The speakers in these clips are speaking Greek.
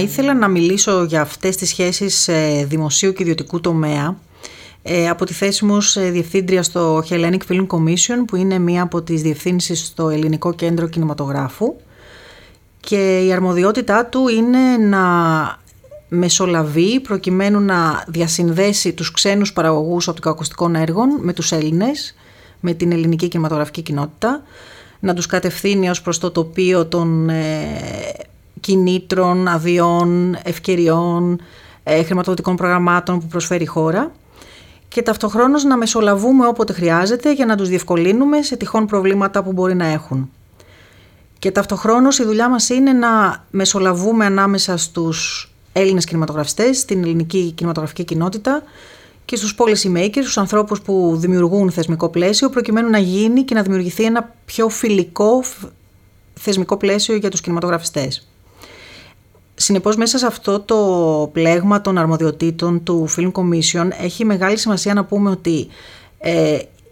Θα ήθελα να μιλήσω για αυτές τις σχέσεις δημοσίου και ιδιωτικού τομέα από τη θέση μου ως διευθύντρια στο Hellenic Film Commission, που είναι μία από τις διευθύνσεις στο Ελληνικό Κέντρο Κινηματογράφου, και η αρμοδιότητά του είναι να μεσολαβεί προκειμένου να διασυνδέσει τους ξένους παραγωγούς οπτικοακουστικών έργων με τους Έλληνες, με την ελληνική κινηματογραφική κοινότητα, να τους κατευθύνει ως προς το τοπίο των κινήτρων, αδειών, ευκαιριών, χρηματοδοτικών προγραμμάτων που προσφέρει η χώρα, και ταυτοχρόνως να μεσολαβούμε όποτε χρειάζεται για να τους διευκολύνουμε σε τυχόν προβλήματα που μπορεί να έχουν. Και ταυτοχρόνως η δουλειά μας είναι να μεσολαβούμε ανάμεσα στους Έλληνες κινηματογραφιστές, στην ελληνική κινηματογραφική κοινότητα και στους policy makers, στους ανθρώπους που δημιουργούν θεσμικό πλαίσιο, προκειμένου να γίνει και να δημιουργηθεί ένα πιο φιλικό θεσμικό πλαίσιο για τους κινηματογραφιστές. Συνεπώς, μέσα σε αυτό το πλέγμα των αρμοδιοτήτων του Film Commission έχει μεγάλη σημασία να πούμε ότι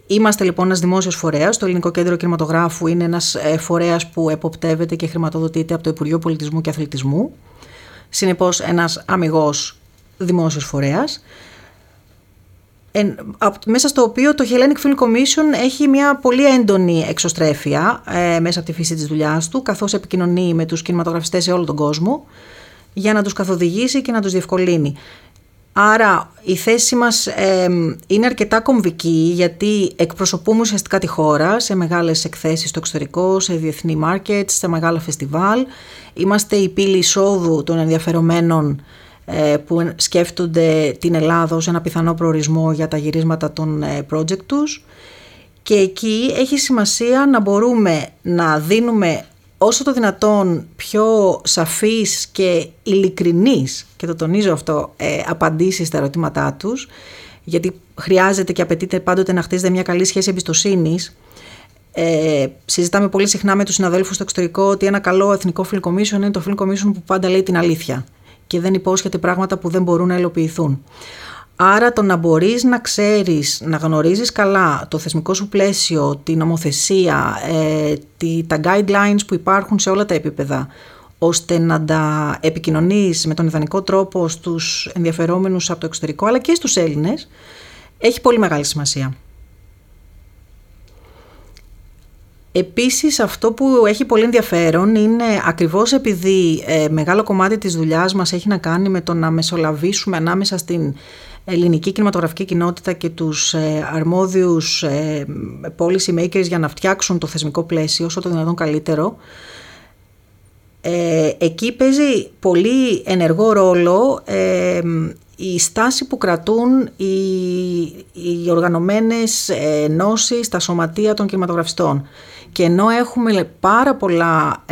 είμαστε λοιπόν ένας δημόσιος φορέας. Το Ελληνικό Κέντρο Κινηματογράφου είναι ένας φορέας που εποπτεύεται και χρηματοδοτείται από το Υπουργείο Πολιτισμού και Αθλητισμού. Συνεπώς, ένας αμιγώς δημόσιος φορέας, μέσα στο οποίο το Hellenic Film Commission έχει μια πολύ έντονη εξωστρέφεια μέσα από τη φύση της δουλειάς του, καθώς επικοινωνεί με τους κινηματογραφιστές σε όλο τον κόσμο για να τους καθοδηγήσει και να τους διευκολύνει. Άρα η θέση μας είναι αρκετά κομβική, γιατί εκπροσωπούμε ουσιαστικά τη χώρα σε μεγάλες εκθέσεις στο εξωτερικό, σε διεθνή markets, σε μεγάλα φεστιβάλ. Είμαστε η πύλη εισόδου των ενδιαφερομένων που σκέφτονται την Ελλάδα ως ένα πιθανό προορισμό για τα γυρίσματα των project τους, και εκεί έχει σημασία να μπορούμε να δίνουμε όσο το δυνατόν πιο σαφείς και ειλικρινείς, και το τονίζω αυτό, απαντήσεις στα ερωτήματά τους, γιατί χρειάζεται και απαιτείται πάντοτε να χτίζεται μια καλή σχέση εμπιστοσύνης. Συζητάμε πολύ συχνά με τους συναδέλφους στο εξωτερικό ότι ένα καλό εθνικό Film Commission είναι το Film Commission που πάντα λέει την αλήθεια και δεν υπόσχεται πράγματα που δεν μπορούν να υλοποιηθούν. Άρα το να μπορείς να ξέρεις, να γνωρίζεις καλά το θεσμικό σου πλαίσιο, την νομοθεσία, τα guidelines που υπάρχουν σε όλα τα επίπεδα, ώστε να τα επικοινωνείς με τον ιδανικό τρόπο στους ενδιαφερόμενους από το εξωτερικό, αλλά και στους Έλληνες, έχει πολύ μεγάλη σημασία. Επίσης, αυτό που έχει πολύ ενδιαφέρον είναι, ακριβώς επειδή μεγάλο κομμάτι της δουλειάς μας έχει να κάνει με το να μεσολαβήσουμε ανάμεσα στην ελληνική κινηματογραφική κοινότητα και τους αρμόδιους policy makers για να φτιάξουν το θεσμικό πλαίσιο όσο το δυνατόν καλύτερο, εκεί παίζει πολύ ενεργό ρόλο η στάση που κρατούν οι οργανωμένες ενώσεις, τα σωματεία των κινηματογραφιστών. Και ενώ έχουμε πάρα πολλά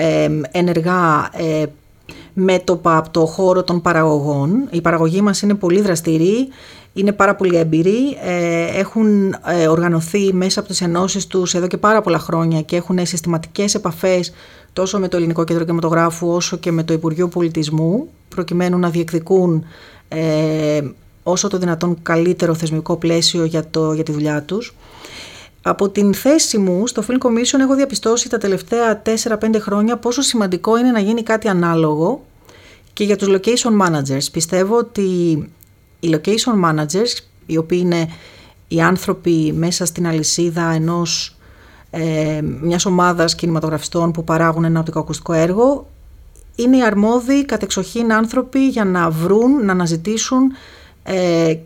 ενεργά μέτωπα από το χώρο των παραγωγών, οι παραγωγοί μας είναι πολύ δραστηροί, είναι πάρα πολύ έμπειροι, έχουν οργανωθεί μέσα από τις ενώσεις τους εδώ και πάρα πολλά χρόνια και έχουν συστηματικές επαφές τόσο με το Ελληνικό Κέντρο Κινηματογράφου όσο και με το Υπουργείο Πολιτισμού, προκειμένου να διεκδικούν όσο το δυνατόν καλύτερο θεσμικό πλαίσιο για τη δουλειά τους. Από την θέση μου στο Film Commission έχω διαπιστώσει τα τελευταία 4-5 χρόνια πόσο σημαντικό είναι να γίνει κάτι ανάλογο και για τους location managers. Πιστεύω ότι οι location managers, οι οποίοι είναι οι άνθρωποι μέσα στην αλυσίδα μιας ομάδας κινηματογραφιστών που παράγουν ένα οπτικοακουστικό έργο, είναι οι αρμόδιοι κατεξοχήν άνθρωποι για να βρουν, να αναζητήσουν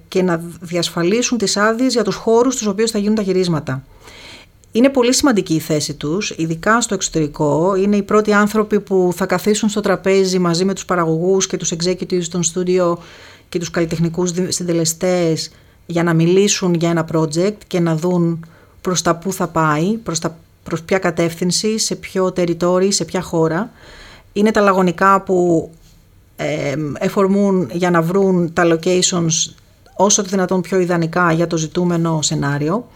και να διασφαλίσουν τις άδειες για τους χώρους στους οποίους θα γίνουν τα γυρίσματα. Είναι πολύ σημαντική η θέση τους, ειδικά στο εξωτερικό. Είναι οι πρώτοι άνθρωποι που θα καθίσουν στο τραπέζι μαζί με τους παραγωγούς και τους executives των studio και τους καλλιτεχνικούς συντελεστές για να μιλήσουν για ένα project και να δουν προς τα πού θα πάει, προς ποια κατεύθυνση, σε ποιο territory, σε ποια χώρα. Είναι τα λαγωνικά που εφορμούν για να βρουν τα locations όσο το δυνατόν πιο ιδανικά για το ζητούμενο σενάριο.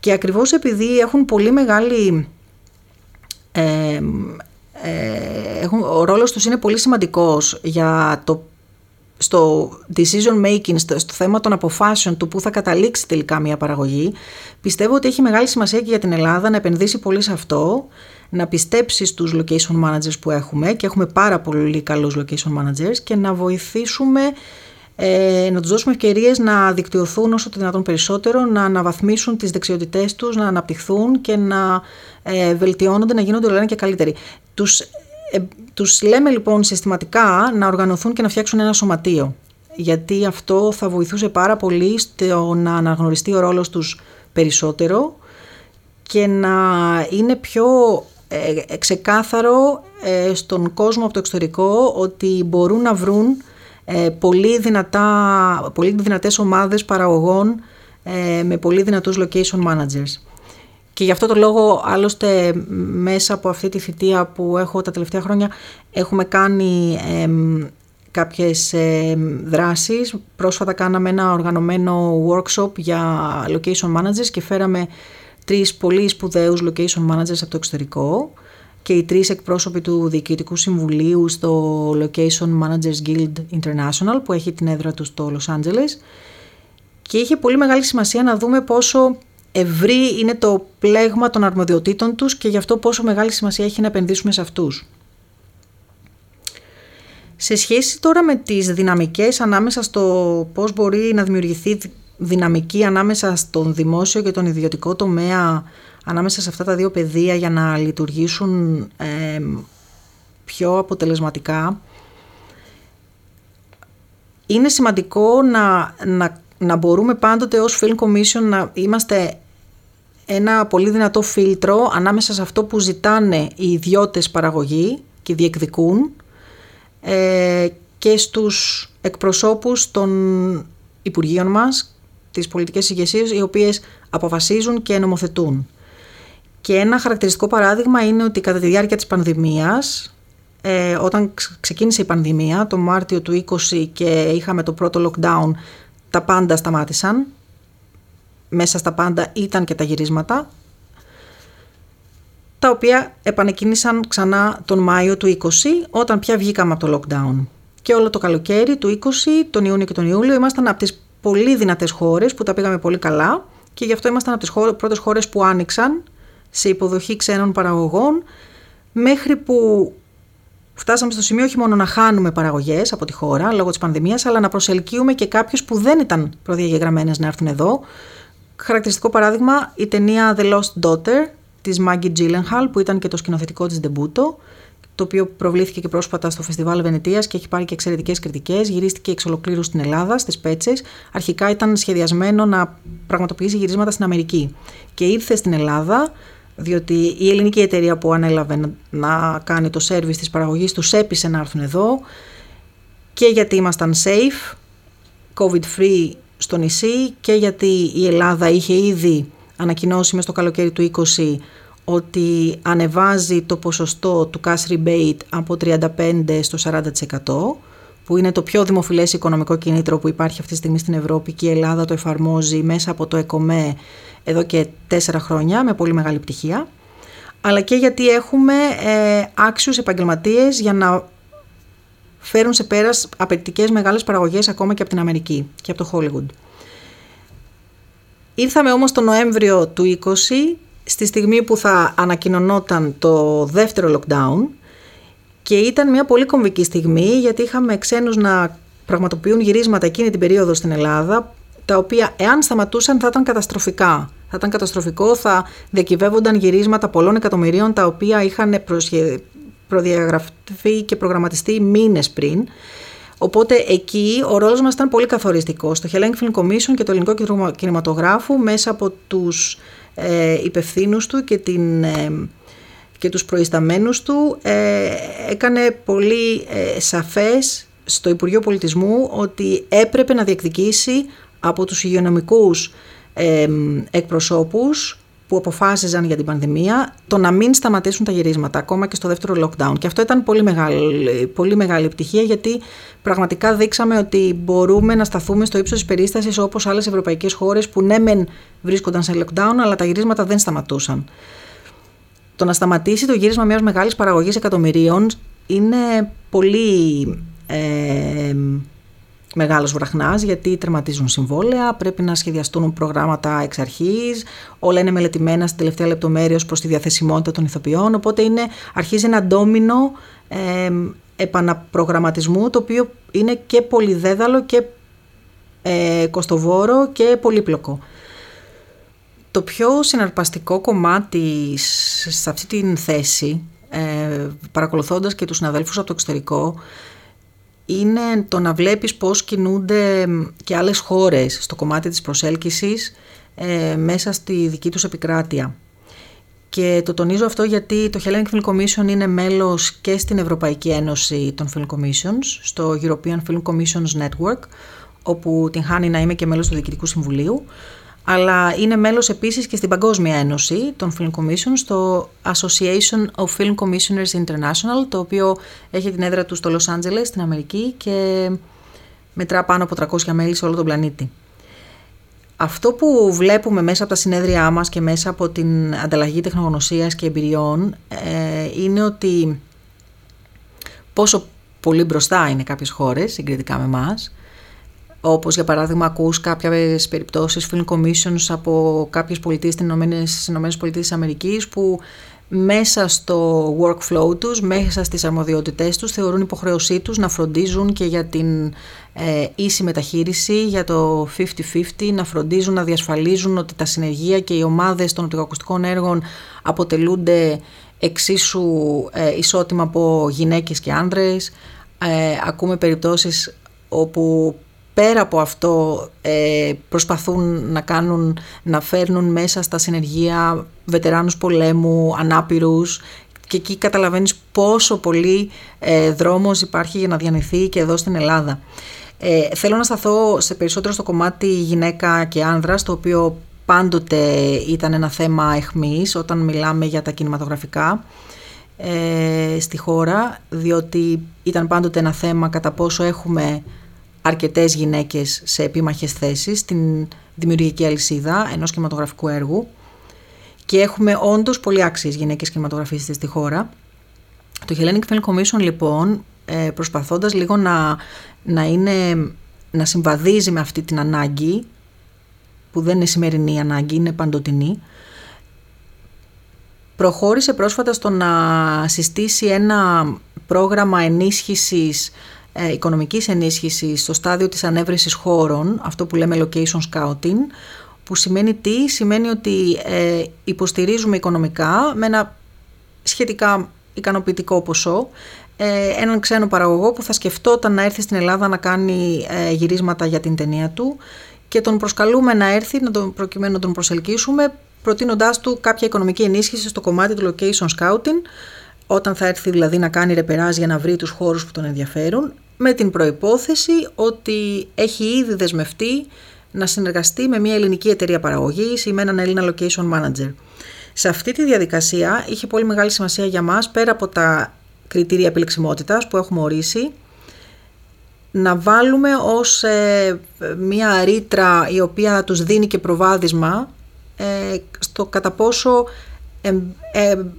Και ακριβώς επειδή έχουν πολύ μεγάλη... ο ρόλος τους είναι πολύ σημαντικός για στο decision making, στο θέμα των αποφάσεων του που θα καταλήξει τελικά μια παραγωγή, πιστεύω ότι έχει μεγάλη σημασία και για την Ελλάδα να επενδύσει πολύ σε αυτό, να πιστέψεις τους location managers που έχουμε, και έχουμε πάρα πολύ καλούς location managers, και να βοηθήσουμε, να τους δώσουμε ευκαιρίες να δικτυωθούν όσο το δυνατόν περισσότερο, να αναβαθμίσουν τις δεξιότητές τους, να αναπτυχθούν και να βελτιώνονται, να γίνονται όλα και καλύτεροι. Τους λέμε λοιπόν συστηματικά να οργανωθούν και να φτιάξουν ένα σωματείο, γιατί αυτό θα βοηθούσε πάρα πολύ στο να αναγνωριστεί ο ρόλος τους περισσότερο και να είναι πιο ξεκάθαρο στον κόσμο από το εξωτερικό ότι μπορούν να βρουν πολύ δυνατές ομάδες παραγωγών με πολύ δυνατούς location managers. Και γι' αυτό το λόγο, άλλωστε, μέσα από αυτή τη θητεία που έχω τα τελευταία χρόνια, έχουμε κάνει κάποιες δράσεις. Πρόσφατα κάναμε ένα οργανωμένο workshop για location managers και φέραμε 3 πολύ σπουδαίους location managers από το εξωτερικό και οι 3 εκπρόσωποι του Διοικητικού Συμβουλίου στο Location Managers Guild International, που έχει την έδρα του στο Los Angeles. Και είχε πολύ μεγάλη σημασία να δούμε πόσο ευρύ είναι το πλέγμα των αρμοδιοτήτων τους και γι' αυτό πόσο μεγάλη σημασία έχει να επενδύσουμε σε αυτούς. Σε σχέση τώρα με τις δυναμικές ανάμεσα στο πώς μπορεί να δημιουργηθεί δυναμική ανάμεσα στον δημόσιο και τον ιδιωτικό τομέα, ανάμεσα σε αυτά τα 2 πεδία για να λειτουργήσουν πιο αποτελεσματικά, είναι σημαντικό να μπορούμε πάντοτε ως Film Commission να είμαστε ένα πολύ δυνατό φίλτρο ανάμεσα σε αυτό που ζητάνε οι ιδιώτες παραγωγή και διεκδικούν και στους εκπροσώπους των υπουργείων μας, τις πολιτικές ηγεσίες, οι οποίες αποφασίζουν και νομοθετούν. Και ένα χαρακτηριστικό παράδειγμα είναι ότι κατά τη διάρκεια της πανδημίας, όταν ξεκίνησε η πανδημία το Μάρτιο του 20 και είχαμε το πρώτο lockdown, τα πάντα σταμάτησαν. Μέσα στα πάντα ήταν και τα γυρίσματα, τα οποία επανεκκίνησαν ξανά τον Μάιο του 20, όταν πια βγήκαμε από το lockdown. Και όλο το καλοκαίρι του 20, τον Ιούνιο και τον Ιούλιο, ήμασταν από τις πολύ δυνατές χώρες που τα πήγαμε πολύ καλά και γι' αυτό ήμασταν από τις πρώτες χώρες που άνοιξαν σε υποδοχή ξένων παραγωγών, μέχρι που φτάσαμε στο σημείο όχι μόνο να χάνουμε παραγωγές από τη χώρα λόγω της πανδημίας, αλλά να προσελκύουμε και κάποιους που δεν ήταν προδιαγεγραμμένες να έρθουν εδώ. Χαρακτηριστικό παράδειγμα, η ταινία The Lost Daughter της Maggie Gyllenhaal, που ήταν και το σκηνοθετικό της ντεμπούτο, το οποίο προβλήθηκε και πρόσφατα στο Φεστιβάλ Βενετίας και έχει πάρει και εξαιρετικές κριτικές. Γυρίστηκε εξ ολοκλήρου στην Ελλάδα, στις Σπέτσες. Αρχικά ήταν σχεδιασμένο να πραγματοποιήσει γυρίσματα στην Αμερική και ήρθε στην Ελλάδα, διότι η ελληνική εταιρεία που ανέλαβε να κάνει το σέρβις της παραγωγής τους έπεισε να έρθουν εδώ, και γιατί ήμασταν safe, COVID-free στο νησί, και γιατί η Ελλάδα είχε ήδη ανακοινώσει μες στο καλοκαίρι του 20 ότι ανεβάζει το ποσοστό του cash rebate από 35% στο 40%, που είναι το πιο δημοφιλές οικονομικό κίνητρο που υπάρχει αυτή τη στιγμή στην Ευρώπη, και η Ελλάδα το εφαρμόζει μέσα από το ΕΚΟΜΕ εδώ και 4 χρόνια με πολύ μεγάλη επιτυχία, αλλά και γιατί έχουμε άξιους επαγγελματίες για να φέρουν σε πέρας απαιτητικές μεγάλες παραγωγές ακόμα και από την Αμερική και από το Hollywood. Ήρθαμε όμως τον Νοέμβριο του 20, στη στιγμή που θα ανακοινωνόταν το δεύτερο lockdown, και ήταν μια πολύ κομβική στιγμή, γιατί είχαμε ξένους να πραγματοποιούν γυρίσματα εκείνη την περίοδο στην Ελλάδα, τα οποία εάν σταματούσαν θα ήταν καταστροφικά. Θα ήταν καταστροφικό, θα διακυβεύονταν γυρίσματα πολλών εκατομμυρίων, τα οποία είχαν προδιαγραφεί και προγραμματιστεί μήνες πριν. Οπότε εκεί ο ρόλος μας ήταν πολύ καθοριστικός. Στο Hellenic Film Commission και το Ελληνικό Κέντρο Κινηματογράφου, μέσα από τους υπευθύνους του και τους προϊσταμένους του, έκανε πολύ σαφές στο Υπουργείο Πολιτισμού ότι έπρεπε να διεκδικήσει από τους υγειονομικούς εκπροσώπους που αποφάσιζαν για την πανδημία το να μην σταματήσουν τα γυρίσματα ακόμα και στο δεύτερο lockdown. Και αυτό ήταν πολύ μεγάλη επιτυχία, γιατί πραγματικά δείξαμε ότι μπορούμε να σταθούμε στο ύψος της περίστασης, όπως άλλες ευρωπαϊκές χώρες που ναι μεν βρίσκονταν σε lockdown, αλλά τα γυρίσματα δεν σταματούσαν. Το να σταματήσει το γύρισμα μιας μεγάλης παραγωγής εκατομμυρίων είναι πολύ μεγάλος βραχνάς, γιατί τερματίζουν συμβόλαια, πρέπει να σχεδιαστούν προγράμματα εξ αρχής, όλα είναι μελετημένα στην τελευταία λεπτομέρεια ως προς τη διαθεσιμότητα των ηθοποιών, οπότε είναι, αρχίζει ένα ντόμινο επαναπρογραμματισμού, το οποίο είναι και πολυδέδαλο και κοστοβόρο και πολύπλοκο. Το πιο συναρπαστικό κομμάτι σε αυτή την θέση, παρακολουθώντας και τους συναδέλφους από το εξωτερικό, είναι το να βλέπεις πώς κινούνται και άλλες χώρες στο κομμάτι της προσέλκυσης μέσα στη δική τους επικράτεια. Και το τονίζω αυτό γιατί το Hellenic Film Commission είναι μέλος και στην Ευρωπαϊκή Ένωση των Film Commissions, στο European Film Commissions Network, όπου την χάνει να είμαι και μέλος του Διοικητικού Συμβουλίου, αλλά είναι μέλος επίσης και στην Παγκόσμια Ένωση των Film Commissions, στο Association of Film Commissioners International, το οποίο έχει την έδρα του στο Λος Άντζελες, στην Αμερική, και μετρά πάνω από 300 μέλη σε όλο τον πλανήτη. Αυτό που βλέπουμε μέσα από τα συνέδριά μας και μέσα από την ανταλλαγή τεχνογνωσίας και εμπειριών είναι ότι πόσο πολύ μπροστά είναι κάποιες χώρες συγκριτικά με εμάς. Όπως για παράδειγμα ακούς κάποιες περιπτώσεις film commissions από κάποιες πολιτείες στις ΗΠΑ που μέσα στο workflow τους, μέσα στις αρμοδιότητές τους θεωρούν υποχρέωσή τους να φροντίζουν και για την ίση μεταχείριση, για το 50-50, να φροντίζουν, να διασφαλίζουν ότι τα συνεργεία και οι ομάδες των οπτικοακουστικών έργων αποτελούνται εξίσου ισότιμα από γυναίκες και άνδρες. Ακούμε περιπτώσεις όπου πέρα από αυτό προσπαθούν να φέρνουν μέσα στα συνεργεία βετεράνους πολέμου, ανάπηρους, και εκεί καταλαβαίνεις πόσο πολύ δρόμος υπάρχει για να διανυθεί και εδώ στην Ελλάδα. Θέλω να σταθώ σε περισσότερο στο κομμάτι γυναίκα και άνδρας, το οποίο πάντοτε ήταν ένα θέμα αιχμής όταν μιλάμε για τα κινηματογραφικά στη χώρα, διότι ήταν πάντοτε ένα θέμα κατά πόσο έχουμε αρκετές γυναίκες σε επίμαχες θέσεις στην δημιουργική αλυσίδα ενός κινηματογραφικού έργου, και έχουμε όντως πολύ άξιες γυναίκες κινηματογραφίστες στη χώρα. Το Hellenic Film Commission λοιπόν, προσπαθώντας λίγο να συμβαδίζει με αυτή την ανάγκη, που δεν είναι σημερινή ανάγκη, είναι παντοτινή, προχώρησε πρόσφατα στο να συστήσει ένα πρόγραμμα ενίσχυσης, οικονομικής ενίσχυσης στο στάδιο της ανέβρεσης χώρων, αυτό που λέμε location scouting, που σημαίνει τι? Σημαίνει ότι υποστηρίζουμε οικονομικά με ένα σχετικά ικανοποιητικό ποσό έναν ξένο παραγωγό που θα σκεφτόταν να έρθει στην Ελλάδα να κάνει γυρίσματα για την ταινία του, και τον προσκαλούμε να έρθει προκειμένου να τον προσελκύσουμε, προτείνοντάς του κάποια οικονομική ενίσχυση στο κομμάτι του location scouting, όταν θα έρθει δηλαδή να κάνει ρεπεράζ για να βρει τους χώρους που τον ενδιαφέρουν, με την προϋπόθεση ότι έχει ήδη δεσμευτεί να συνεργαστεί με μια ελληνική εταιρεία παραγωγής ή με έναν Έλληνα location manager. Σε αυτή τη διαδικασία είχε πολύ μεγάλη σημασία για μας, πέρα από τα κριτήρια επιλεξιμότητας που έχουμε ορίσει, να βάλουμε ως μια ρήτρα η οποία τους δίνει και προβάδισμα στο κατά πόσο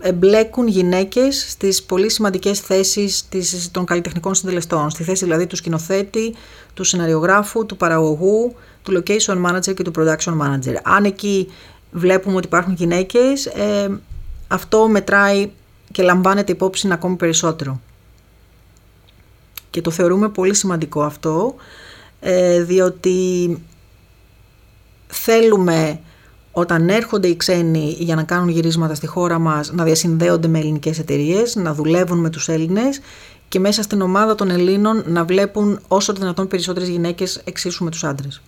εμπλέκουν γυναίκες στις πολύ σημαντικές θέσεις των καλλιτεχνικών συντελεστών, στη θέση δηλαδή του σκηνοθέτη, του σεναριογράφου, του παραγωγού, του location manager και του production manager. Αν εκεί βλέπουμε ότι υπάρχουν γυναίκες, αυτό μετράει και λαμβάνεται υπόψη ακόμη περισσότερο, και το θεωρούμε πολύ σημαντικό αυτό, διότι θέλουμε, όταν έρχονται οι ξένοι για να κάνουν γυρίσματα στη χώρα μας, να διασυνδέονται με ελληνικές εταιρείες, να δουλεύουν με τους Έλληνες, και μέσα στην ομάδα των Ελλήνων να βλέπουν όσο δυνατόν περισσότερες γυναίκες εξίσου με τους άντρες.